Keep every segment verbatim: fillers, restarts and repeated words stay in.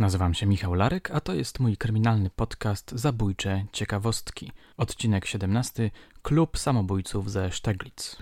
Nazywam się Michał Larek, a to jest mój kryminalny podcast Zabójcze Ciekawostki. Odcinek siedemnasty. Klub samobójców ze Steglitz.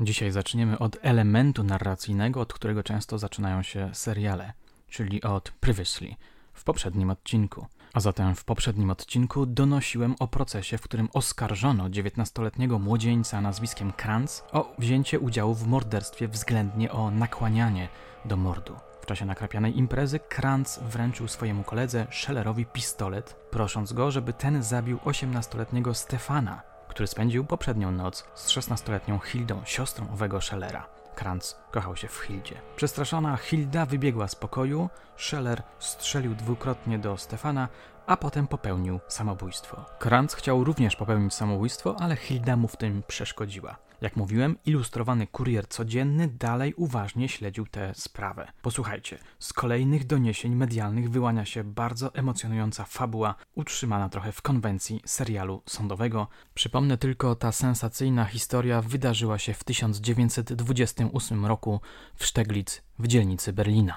Dzisiaj zaczniemy od elementu narracyjnego, od którego często zaczynają się seriale, czyli od previously, w poprzednim odcinku. A zatem w poprzednim odcinku donosiłem o procesie, w którym oskarżono dziewiętnastoletniego młodzieńca nazwiskiem Kranz o wzięcie udziału w morderstwie względnie o nakłanianie do mordu. W czasie nakrapianej imprezy Kranz wręczył swojemu koledze Schellerowi pistolet, prosząc go, żeby ten zabił osiemnastoletniego Stefana, który spędził poprzednią noc z szesnastoletnią Hildą, siostrą owego Schellera. Kranz kochał się w Hildzie. Przestraszona Hilda wybiegła z pokoju, Scheller strzelił dwukrotnie do Stefana, a potem popełnił samobójstwo. Kranz chciał również popełnić samobójstwo, ale Hilda mu w tym przeszkodziła. Jak mówiłem, Ilustrowany Kurier Codzienny dalej uważnie śledził tę sprawę. Posłuchajcie, z kolejnych doniesień medialnych wyłania się bardzo emocjonująca fabuła, utrzymana trochę w konwencji serialu sądowego. Przypomnę tylko, ta sensacyjna historia wydarzyła się w tysiąc dziewięćset dwudziestym ósmym roku w Steglitz, w dzielnicy Berlina.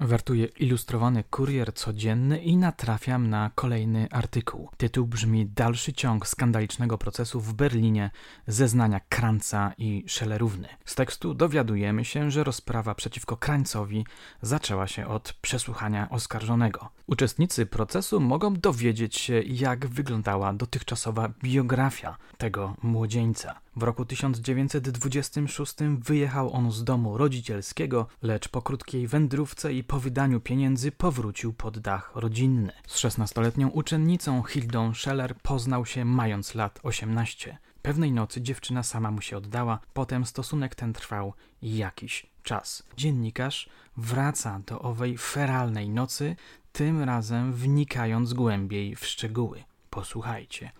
Wertuje Ilustrowany Kurier Codzienny i natrafiam na kolejny artykuł. Tytuł brzmi: Dalszy ciąg skandalicznego procesu w Berlinie, zeznania Kranza i Schellerówny. Z tekstu dowiadujemy się, że rozprawa przeciwko Kranzowi zaczęła się od przesłuchania oskarżonego. Uczestnicy procesu mogą dowiedzieć się, jak wyglądała dotychczasowa biografia tego młodzieńca. W roku tysiąc dziewięćset dwudziestym szóstym wyjechał on z domu rodzicielskiego, lecz po krótkiej wędrówce i po wydaniu pieniędzy powrócił pod dach rodzinny. Z szesnastoletnią uczennicą Hildą Scheller poznał się mając lat osiemnaście. Pewnej nocy dziewczyna sama mu się oddała, potem stosunek ten trwał jakiś czas. Dziennikarz wraca do owej feralnej nocy, tym razem wnikając głębiej w szczegóły. Posłuchajcie.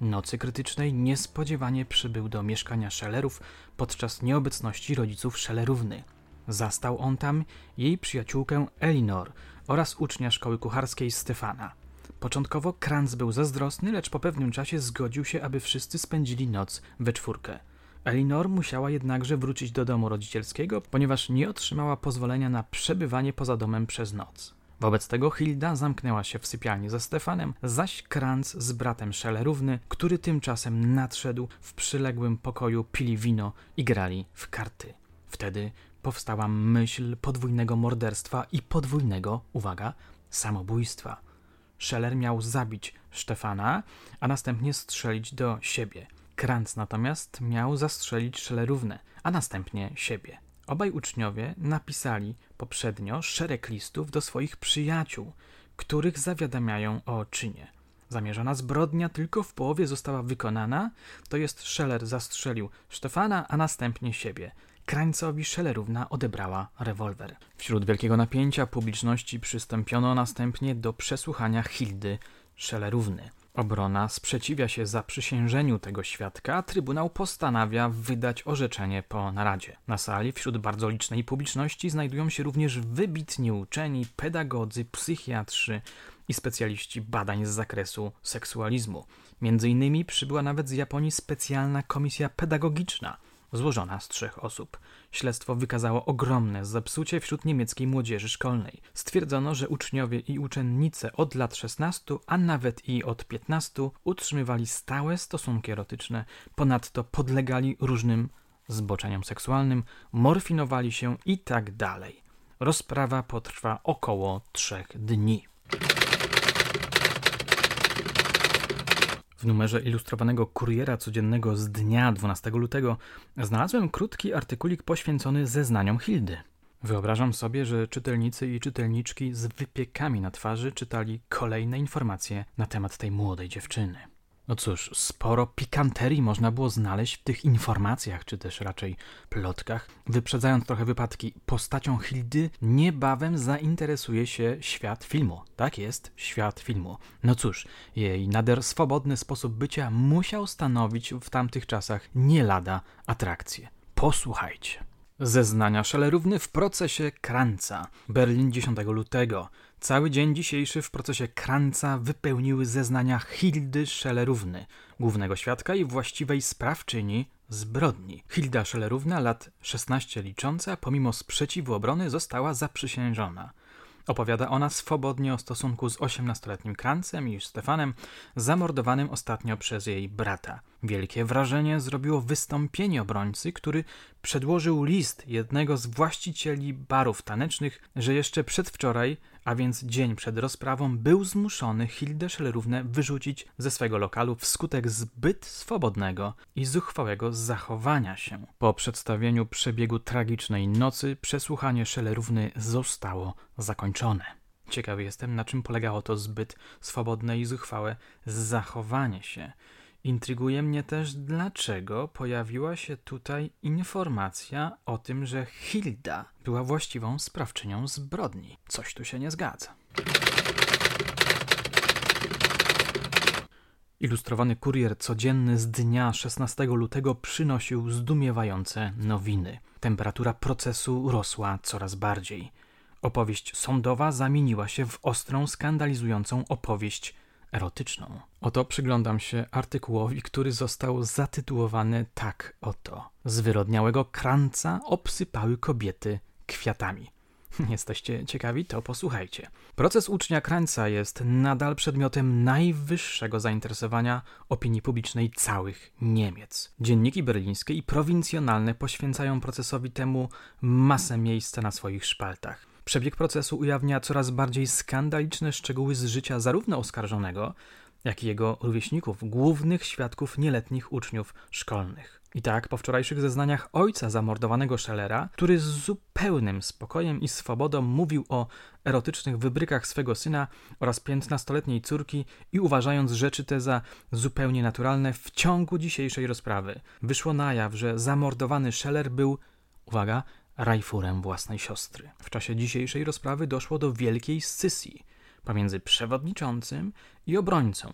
Nocy krytycznej niespodziewanie przybył do mieszkania Schellerów podczas nieobecności rodziców Schellerówny. Zastał on tam jej przyjaciółkę Elinor oraz ucznia szkoły kucharskiej Stefana. Początkowo Kranz był zazdrosny, lecz po pewnym czasie zgodził się, aby wszyscy spędzili noc we czwórkę. Elinor musiała jednakże wrócić do domu rodzicielskiego, ponieważ nie otrzymała pozwolenia na przebywanie poza domem przez noc. Wobec tego Hilda zamknęła się w sypialni ze Stefanem, zaś Kranz z bratem Schellerówny, który tymczasem nadszedł, w przyległym pokoju pili wino i grali w karty. Wtedy powstała myśl podwójnego morderstwa i podwójnego, uwaga, samobójstwa. Scheller miał zabić Stefana, a następnie strzelić do siebie. Kranz natomiast miał zastrzelić Schellerównę, a następnie siebie. Obaj uczniowie napisali poprzednio szereg listów do swoich przyjaciół, których zawiadamiają o czynie. Zamierzona zbrodnia tylko w połowie została wykonana, to jest Scheller zastrzelił Stefana, a następnie siebie. Krańcowi Schellerówna odebrała rewolwer. Wśród wielkiego napięcia publiczności przystąpiono następnie do przesłuchania Hildy Schellerówny. Obrona sprzeciwia się zaprzysiężeniu tego świadka, a trybunał postanawia wydać orzeczenie po naradzie. Na sali wśród bardzo licznej publiczności znajdują się również wybitni uczeni, pedagodzy, psychiatrzy i specjaliści badań z zakresu seksualizmu. Między innymi przybyła nawet z Japonii specjalna komisja pedagogiczna, złożona z trzech osób. Śledztwo wykazało ogromne zepsucie wśród niemieckiej młodzieży szkolnej. Stwierdzono, że uczniowie i uczennice od lat szesnastu, a nawet i od piętnastu utrzymywali stałe stosunki erotyczne, ponadto podlegali różnym zboczeniom seksualnym, morfinowali się i tak dalej. Rozprawa potrwa około trzech dni. W numerze Ilustrowanego Kuriera Codziennego z dnia dwunastego lutego znalazłem krótki artykulik poświęcony zeznaniom Hildy. Wyobrażam sobie, że czytelnicy i czytelniczki z wypiekami na twarzy czytali kolejne informacje na temat tej młodej dziewczyny. No cóż, sporo pikanterii można było znaleźć w tych informacjach, czy też raczej plotkach. Wyprzedzając trochę wypadki, postacią Hildy niebawem zainteresuje się świat filmu. Tak jest, świat filmu. No cóż, jej nader swobodny sposób bycia musiał stanowić w tamtych czasach nie lada atrakcję. Posłuchajcie. Zeznania Schellerówny w procesie Kranza. Berlin dziesiątego lutego. Cały dzień dzisiejszy w procesie Kranza wypełniły zeznania Hildy Schellerówny, głównego świadka i właściwej sprawczyni zbrodni. Hilda Schellerówna, lat szesnaście licząca, pomimo sprzeciwu obrony została zaprzysiężona. Opowiada ona swobodnie o stosunku z osiemnastoletnim Kranzem i Stefanem, zamordowanym ostatnio przez jej brata. Wielkie wrażenie zrobiło wystąpienie obrońcy, który przedłożył list jednego z właścicieli barów tanecznych, że jeszcze przedwczoraj, a więc dzień przed rozprawą, był zmuszony Hildę Schellerównę wyrzucić ze swego lokalu wskutek zbyt swobodnego i zuchwałego zachowania się. Po przedstawieniu przebiegu tragicznej nocy przesłuchanie Schellerówny zostało zakończone. Ciekawy jestem, na czym polegało to zbyt swobodne i zuchwałe zachowanie się. Intryguje mnie też, dlaczego pojawiła się tutaj informacja o tym, że Hilda była właściwą sprawczynią zbrodni. Coś tu się nie zgadza. Ilustrowany Kurier Codzienny z dnia szesnastego lutego przynosił zdumiewające nowiny. Temperatura procesu rosła coraz bardziej. Opowieść sądowa zamieniła się w ostrą, skandalizującą opowieść erotyczną. Oto przyglądam się artykułowi, który został zatytułowany tak oto. Zwyrodniałego Kranza obsypały kobiety kwiatami. Jesteście ciekawi? To posłuchajcie. Proces ucznia Kranza jest nadal przedmiotem najwyższego zainteresowania opinii publicznej całych Niemiec. Dzienniki berlińskie i prowincjonalne poświęcają procesowi temu masę miejsca na swoich szpaltach. Przebieg procesu ujawnia coraz bardziej skandaliczne szczegóły z życia zarówno oskarżonego, jak i jego rówieśników, głównych świadków nieletnich uczniów szkolnych. I tak, po wczorajszych zeznaniach ojca zamordowanego Schellera, który z zupełnym spokojem i swobodą mówił o erotycznych wybrykach swego syna oraz piętnastoletniej córki i uważając rzeczy te za zupełnie naturalne, w ciągu dzisiejszej rozprawy wyszło na jaw, że zamordowany Scheller był, uwaga, rajfurem własnej siostry. W czasie dzisiejszej rozprawy doszło do wielkiej scysji pomiędzy przewodniczącym i obrońcą,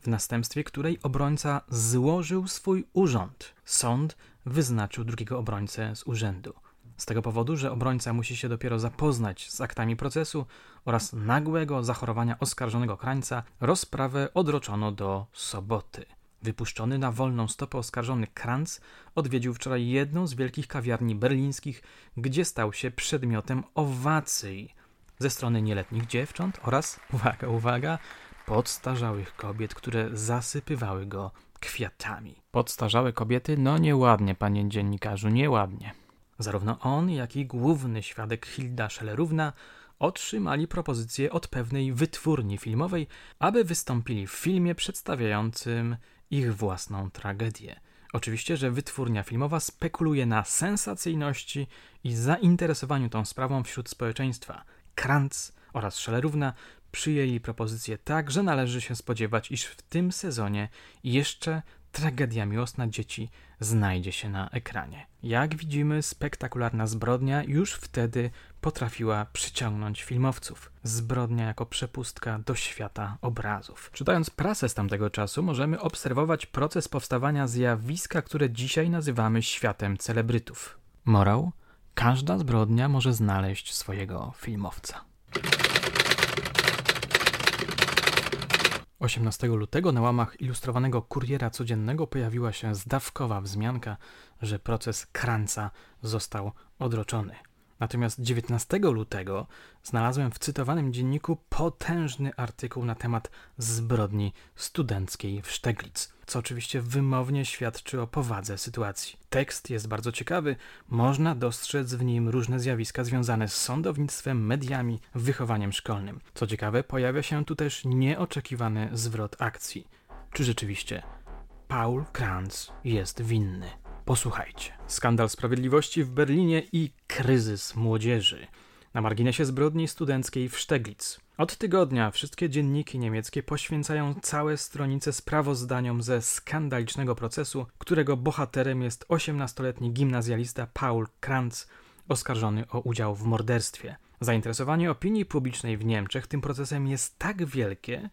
w następstwie której obrońca złożył swój urząd. Sąd wyznaczył drugiego obrońcę z urzędu. Z tego powodu, że obrońca musi się dopiero zapoznać z aktami procesu oraz nagłego zachorowania oskarżonego Kranza, rozprawę odroczono do soboty. Wypuszczony na wolną stopę oskarżony Kranz odwiedził wczoraj jedną z wielkich kawiarni berlińskich, gdzie stał się przedmiotem owacji ze strony nieletnich dziewcząt oraz, uwaga, uwaga, podstarzałych kobiet, które zasypywały go kwiatami. Podstarzałe kobiety? No nieładnie, panie dziennikarzu, nieładnie. Zarówno on, jak i główny świadek Hilda Schellerówna otrzymali propozycję od pewnej wytwórni filmowej, aby wystąpili w filmie przedstawiającym ich własną tragedię. Oczywiście, że wytwórnia filmowa spekuluje na sensacyjności i zainteresowaniu tą sprawą wśród społeczeństwa. Kranz oraz Schellerówna przyjęli propozycję tak, że należy się spodziewać, iż w tym sezonie jeszcze tragedia miłosna dzieci znajdzie się na ekranie. Jak widzimy, spektakularna zbrodnia już wtedy potrafiła przyciągnąć filmowców. Zbrodnia jako przepustka do świata obrazów. Czytając prasę z tamtego czasu, możemy obserwować proces powstawania zjawiska, które dzisiaj nazywamy światem celebrytów. Morał? Każda zbrodnia może znaleźć swojego filmowca. osiemnastego lutego na łamach Ilustrowanego Kuriera Codziennego pojawiła się zdawkowa wzmianka, że proces Kranza został odroczony. Natomiast dziewiętnastego lutego znalazłem w cytowanym dzienniku potężny artykuł na temat zbrodni studenckiej w Steglitz, co oczywiście wymownie świadczy o powadze sytuacji. Tekst jest bardzo ciekawy, można dostrzec w nim różne zjawiska związane z sądownictwem, mediami, wychowaniem szkolnym. Co ciekawe, pojawia się tu też nieoczekiwany zwrot akcji. Czy rzeczywiście Paul Kranz jest winny? Posłuchajcie. Skandal sprawiedliwości w Berlinie i kryzys młodzieży. Na marginesie zbrodni studenckiej w Steglitz. Od tygodnia wszystkie dzienniki niemieckie poświęcają całe stronice sprawozdaniom ze skandalicznego procesu, którego bohaterem jest osiemnastoletni gimnazjalista Paul Kranz, oskarżony o udział w morderstwie. Zainteresowanie opinii publicznej w Niemczech tym procesem jest tak wielkie,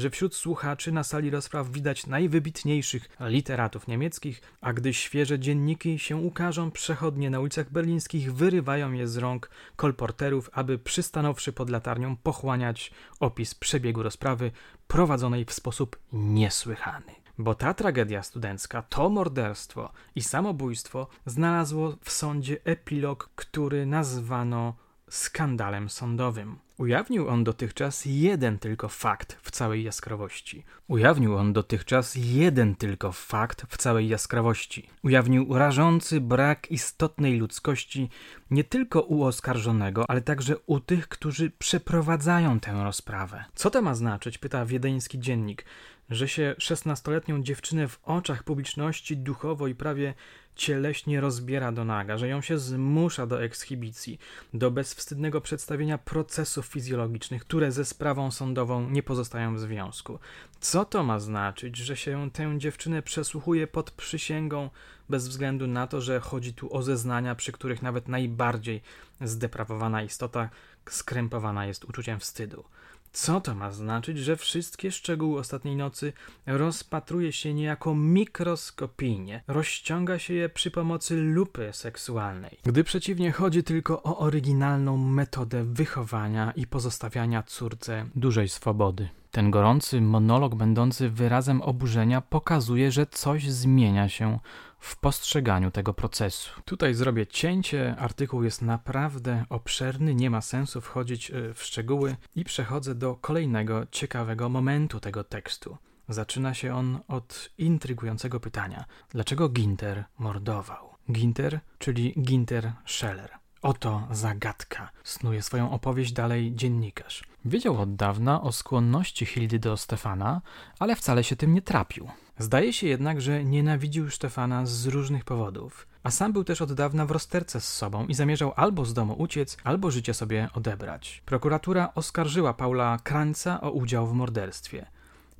że wśród słuchaczy na sali rozpraw widać najwybitniejszych literatów niemieckich, a gdy świeże dzienniki się ukażą, przechodnie na ulicach berlińskich wyrywają je z rąk kolporterów, aby przystanąwszy pod latarnią pochłaniać opis przebiegu rozprawy prowadzonej w sposób niesłychany. Bo ta tragedia studencka, to morderstwo i samobójstwo znalazło w sądzie epilog, który nazwano skandalem sądowym. Ujawnił on dotychczas jeden tylko fakt w całej jaskrawości. Ujawnił on dotychczas jeden tylko fakt w całej jaskrawości. Ujawnił rażący brak istotnej ludzkości nie tylko u oskarżonego, ale także u tych, którzy przeprowadzają tę rozprawę. Co to ma znaczyć, pyta wiedeński dziennik, że się szesnastoletnią dziewczynę w oczach publiczności duchowo i prawie cieleśnie rozbiera do naga, że ją się zmusza do ekshibicji, do bezwstydnego przedstawienia procesów fizjologicznych, które ze sprawą sądową nie pozostają w związku. Co to ma znaczyć, że się tę dziewczynę przesłuchuje pod przysięgą, bez względu na to, że chodzi tu o zeznania, przy których nawet najbardziej zdeprawowana istota skrępowana jest uczuciem wstydu? Co to ma znaczyć, że wszystkie szczegóły ostatniej nocy rozpatruje się niejako mikroskopijnie, rozciąga się je przy pomocy lupy seksualnej, gdy przeciwnie chodzi tylko o oryginalną metodę wychowania i pozostawiania córce dużej swobody? Ten gorący monolog będący wyrazem oburzenia pokazuje, że coś zmienia się w postrzeganiu tego procesu. Tutaj zrobię cięcie, artykuł jest naprawdę obszerny, nie ma sensu wchodzić w szczegóły i przechodzę do kolejnego ciekawego momentu tego tekstu. Zaczyna się on od intrygującego pytania. Dlaczego Günther mordował? Günther, czyli Günther Scheller. Oto zagadka. Snuje swoją opowieść dalej dziennikarz. Wiedział od dawna o skłonności Hildy do Stefana, ale wcale się tym nie trapił. Zdaje się jednak, że nienawidził Stefana z różnych powodów, a sam był też od dawna w rozterce z sobą i zamierzał albo z domu uciec, albo życie sobie odebrać. Prokuratura oskarżyła Paula Kranza o udział w morderstwie.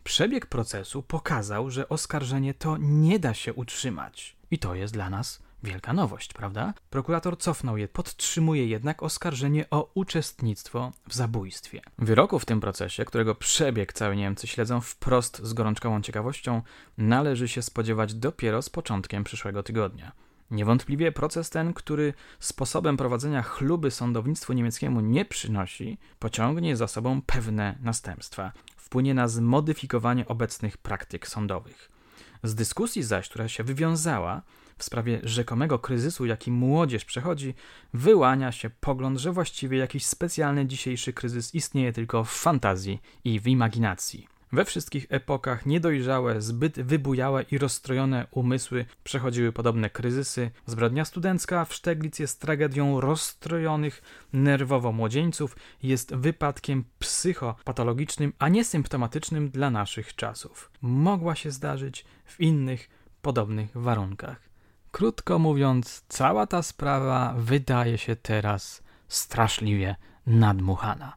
Przebieg procesu pokazał, że oskarżenie to nie da się utrzymać. I to jest dla nas wielka nowość, prawda? Prokurator cofnął je, podtrzymuje jednak oskarżenie o uczestnictwo w zabójstwie. Wyroku w tym procesie, którego przebieg cały Niemcy śledzą wprost z gorączkową ciekawością, należy się spodziewać dopiero z początkiem przyszłego tygodnia. Niewątpliwie proces ten, który sposobem prowadzenia chluby sądownictwu niemieckiemu nie przynosi, pociągnie za sobą pewne następstwa. Wpłynie na zmodyfikowanie obecnych praktyk sądowych. Z dyskusji zaś, która się wywiązała w sprawie rzekomego kryzysu, jaki młodzież przechodzi, wyłania się pogląd, że właściwie jakiś specjalny dzisiejszy kryzys istnieje tylko w fantazji i w imaginacji. We wszystkich epokach niedojrzałe, zbyt wybujałe i rozstrojone umysły przechodziły podobne kryzysy. Zbrodnia studencka w Steglitz jest tragedią rozstrojonych nerwowo młodzieńców, jest wypadkiem psychopatologicznym, a nie symptomatycznym dla naszych czasów. Mogła się zdarzyć w innych, podobnych warunkach. Krótko mówiąc, cała ta sprawa wydaje się teraz straszliwie nadmuchana.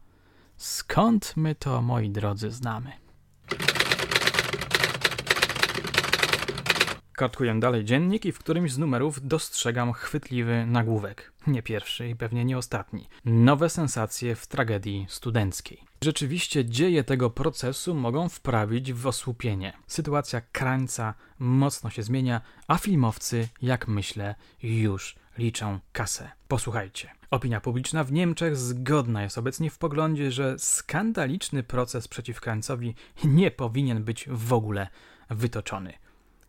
Skąd my to, moi drodzy, znamy? Kartkuję dalej dziennik i w którymś z numerów dostrzegam chwytliwy nagłówek. Nie pierwszy i pewnie nie ostatni. Nowe sensacje w tragedii studenckiej. Rzeczywiście dzieje tego procesu mogą wprawić w osłupienie. Sytuacja Krańca mocno się zmienia, a filmowcy, jak myślę, już liczą kasę. Posłuchajcie. Opinia publiczna w Niemczech zgodna jest obecnie w poglądzie, że skandaliczny proces przeciw Kranzowi nie powinien być w ogóle wytoczony.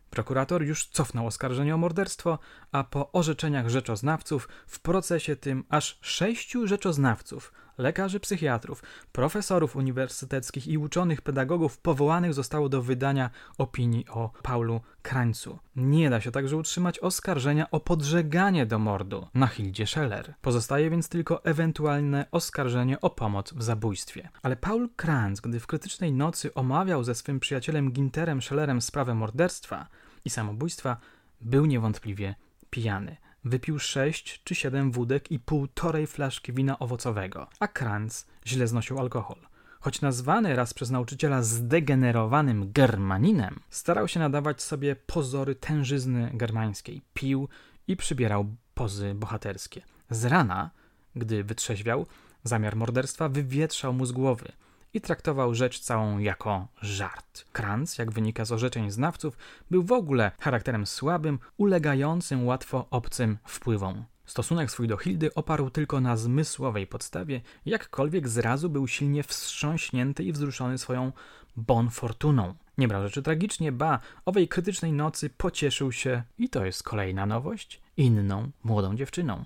Prokurator już cofnął oskarżenie o morderstwo, a po orzeczeniach rzeczoznawców w procesie tym aż sześciu rzeczoznawców, lekarzy, psychiatrów, profesorów uniwersyteckich i uczonych pedagogów powołanych zostało do wydania opinii o Paulu Kranzu. Nie da się także utrzymać oskarżenia o podżeganie do mordu na Hildzie Scheller. Pozostaje więc tylko ewentualne oskarżenie o pomoc w zabójstwie. Ale Paul Kranz, gdy w krytycznej nocy omawiał ze swym przyjacielem Günterem Schellerem sprawę morderstwa i samobójstwa, był niewątpliwie pijany. Wypił sześć czy siedem wódek i półtorej flaszki wina owocowego, a Kranz źle znosił alkohol. Choć nazwany raz przez nauczyciela zdegenerowanym Germaninem, starał się nadawać sobie pozory tężyzny germańskiej, pił i przybierał pozy bohaterskie. Z rana, gdy wytrzeźwiał, zamiar morderstwa wywietrzał mu z głowy. i traktował rzecz całą jako żart. Kranz, jak wynika z orzeczeń znawców, był w ogóle charakterem słabym, ulegającym łatwo obcym wpływom. Stosunek swój do Hildy oparł tylko na zmysłowej podstawie, jakkolwiek zrazu był silnie wstrząśnięty i wzruszony swoją bon fortuną. Nie brał rzeczy tragicznie, ba, owej krytycznej nocy pocieszył się, i to jest kolejna nowość, inną młodą dziewczyną.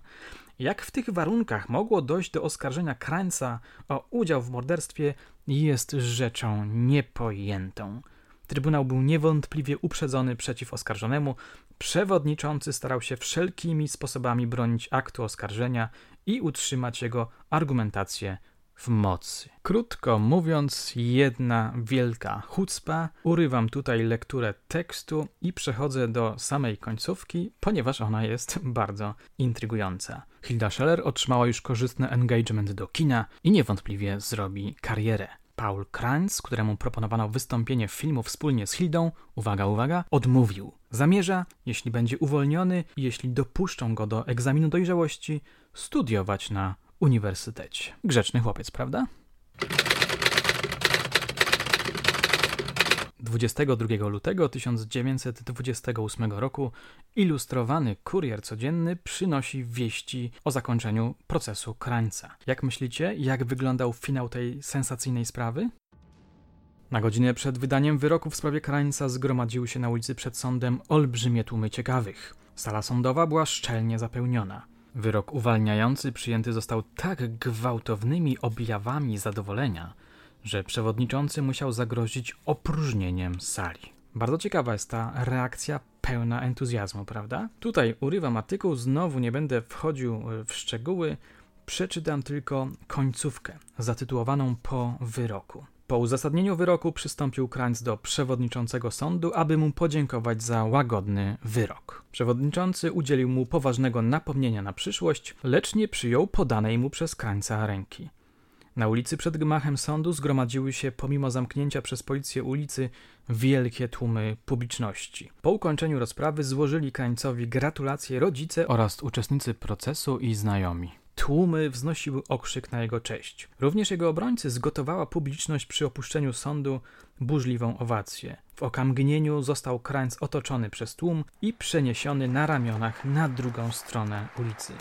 Jak w tych warunkach mogło dojść do oskarżenia Kranza o udział w morderstwie, jest rzeczą niepojętą. Trybunał był niewątpliwie uprzedzony przeciw oskarżonemu. Przewodniczący starał się wszelkimi sposobami bronić aktu oskarżenia i utrzymać jego argumentację w mocy. Krótko mówiąc, jedna wielka chucpa. Urywam tutaj lekturę tekstu i przechodzę do samej końcówki, ponieważ ona jest bardzo intrygująca. Hilda Scheller otrzymała już korzystny engagement do kina i niewątpliwie zrobi karierę. Paul Kranz, któremu proponowano wystąpienie w filmu wspólnie z Hildą, uwaga, uwaga, odmówił. Zamierza, jeśli będzie uwolniony i jeśli dopuszczą go do egzaminu dojrzałości, studiować na uniwersytecie. Grzeczny chłopiec, prawda? dwudziestego drugiego lutego tysiąc dziewięćset dwudziestego ósmego roku Ilustrowany Kurier Codzienny przynosi wieści o zakończeniu procesu Kranza. Jak myślicie, jak wyglądał finał tej sensacyjnej sprawy? Na godzinę przed wydaniem wyroku w sprawie Kranza zgromadziły się na ulicy przed sądem olbrzymie tłumy ciekawych. Sala sądowa była szczelnie zapełniona. Wyrok uwalniający przyjęty został tak gwałtownymi objawami zadowolenia, że przewodniczący musiał zagrozić opróżnieniem sali. Bardzo ciekawa jest ta reakcja pełna entuzjazmu, prawda? Tutaj urywam artykuł, znowu nie będę wchodził w szczegóły, przeczytam tylko końcówkę, zatytułowaną po wyroku. Po uzasadnieniu wyroku przystąpił Kranz do przewodniczącego sądu, aby mu podziękować za łagodny wyrok. Przewodniczący udzielił mu poważnego napomnienia na przyszłość, lecz nie przyjął podanej mu przez Kranza ręki. Na ulicy przed gmachem sądu zgromadziły się, pomimo zamknięcia przez policję ulicy, wielkie tłumy publiczności. Po ukończeniu rozprawy złożyli Krańcowi gratulacje rodzice oraz uczestnicy procesu i znajomi. Tłumy wznosiły okrzyk na jego cześć. Również jego obrońcy zgotowała publiczność przy opuszczeniu sądu burzliwą owację. W okamgnieniu został Kranz otoczony przez tłum i przeniesiony na ramionach na drugą stronę ulicy.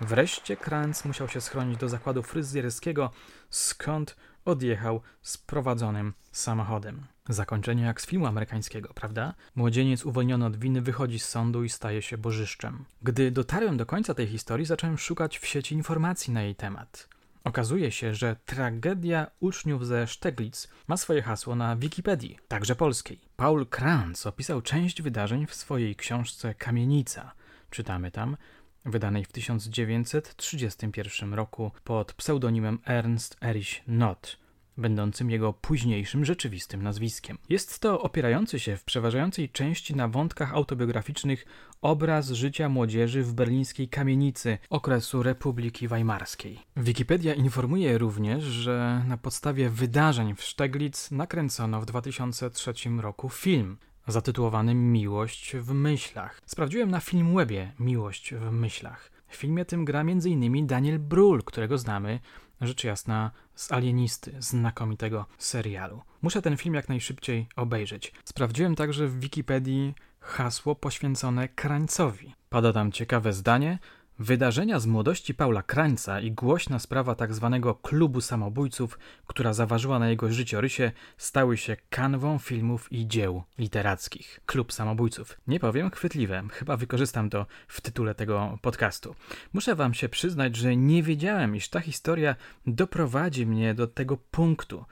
Wreszcie Kranz musiał się schronić do zakładu fryzjerskiego, skąd odjechał sprowadzonym samochodem. Zakończenie jak z filmu amerykańskiego, prawda? Młodzieniec uwolniony od winy wychodzi z sądu i staje się bożyszczem. Gdy dotarłem do końca tej historii, zacząłem szukać w sieci informacji na jej temat. Okazuje się, że tragedia uczniów ze Steglitz ma swoje hasło na Wikipedii, także polskiej. Paul Kranz opisał część wydarzeń w swojej książce Kamienica. Czytamy tam, wydanej w tysiąc dziewięćset trzydziestym pierwszym roku pod pseudonimem Ernst Erich Nott, będącym jego późniejszym rzeczywistym nazwiskiem. Jest to opierający się w przeważającej części na wątkach autobiograficznych obraz życia młodzieży w berlińskiej kamienicy okresu Republiki Weimarskiej. Wikipedia informuje również, że na podstawie wydarzeń w Steglitz nakręcono w dwa tysiące trzecim roku film zatytułowany Miłość w myślach. Sprawdziłem na Filmwebie Miłość w myślach. W filmie tym gra m.in. Daniel Brühl, którego znamy, rzecz jasna, z Alienisty, znakomitego serialu. Muszę ten film jak najszybciej obejrzeć. Sprawdziłem także w Wikipedii hasło poświęcone Krańcowi. Pada tam ciekawe zdanie. Wydarzenia z młodości Paula Kranza i głośna sprawa tzw. klubu samobójców, która zaważyła na jego życiorysie, stały się kanwą filmów i dzieł literackich. Klub samobójców. Nie powiem, chwytliwe. Chyba wykorzystam to w tytule tego podcastu. Muszę wam się przyznać, że nie wiedziałem, iż ta historia doprowadzi mnie do tego punktu,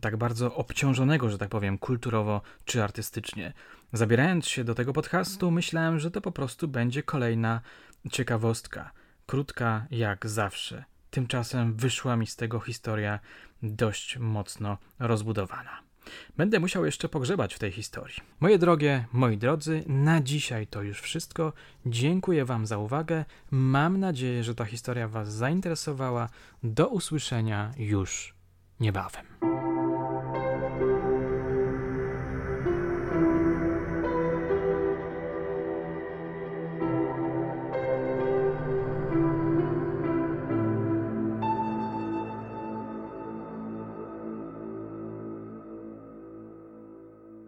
tak bardzo obciążonego, że tak powiem, kulturowo czy artystycznie. Zabierając się do tego podcastu, myślałem, że to po prostu będzie kolejna ciekawostka, krótka jak zawsze. Tymczasem wyszła mi z tego historia dość mocno rozbudowana. Będę musiał jeszcze pogrzebać w tej historii. Moje drogie, moi drodzy, na dzisiaj to już wszystko. Dziękuję wam za uwagę. Mam nadzieję, że ta historia was zainteresowała. Do usłyszenia już niebawem.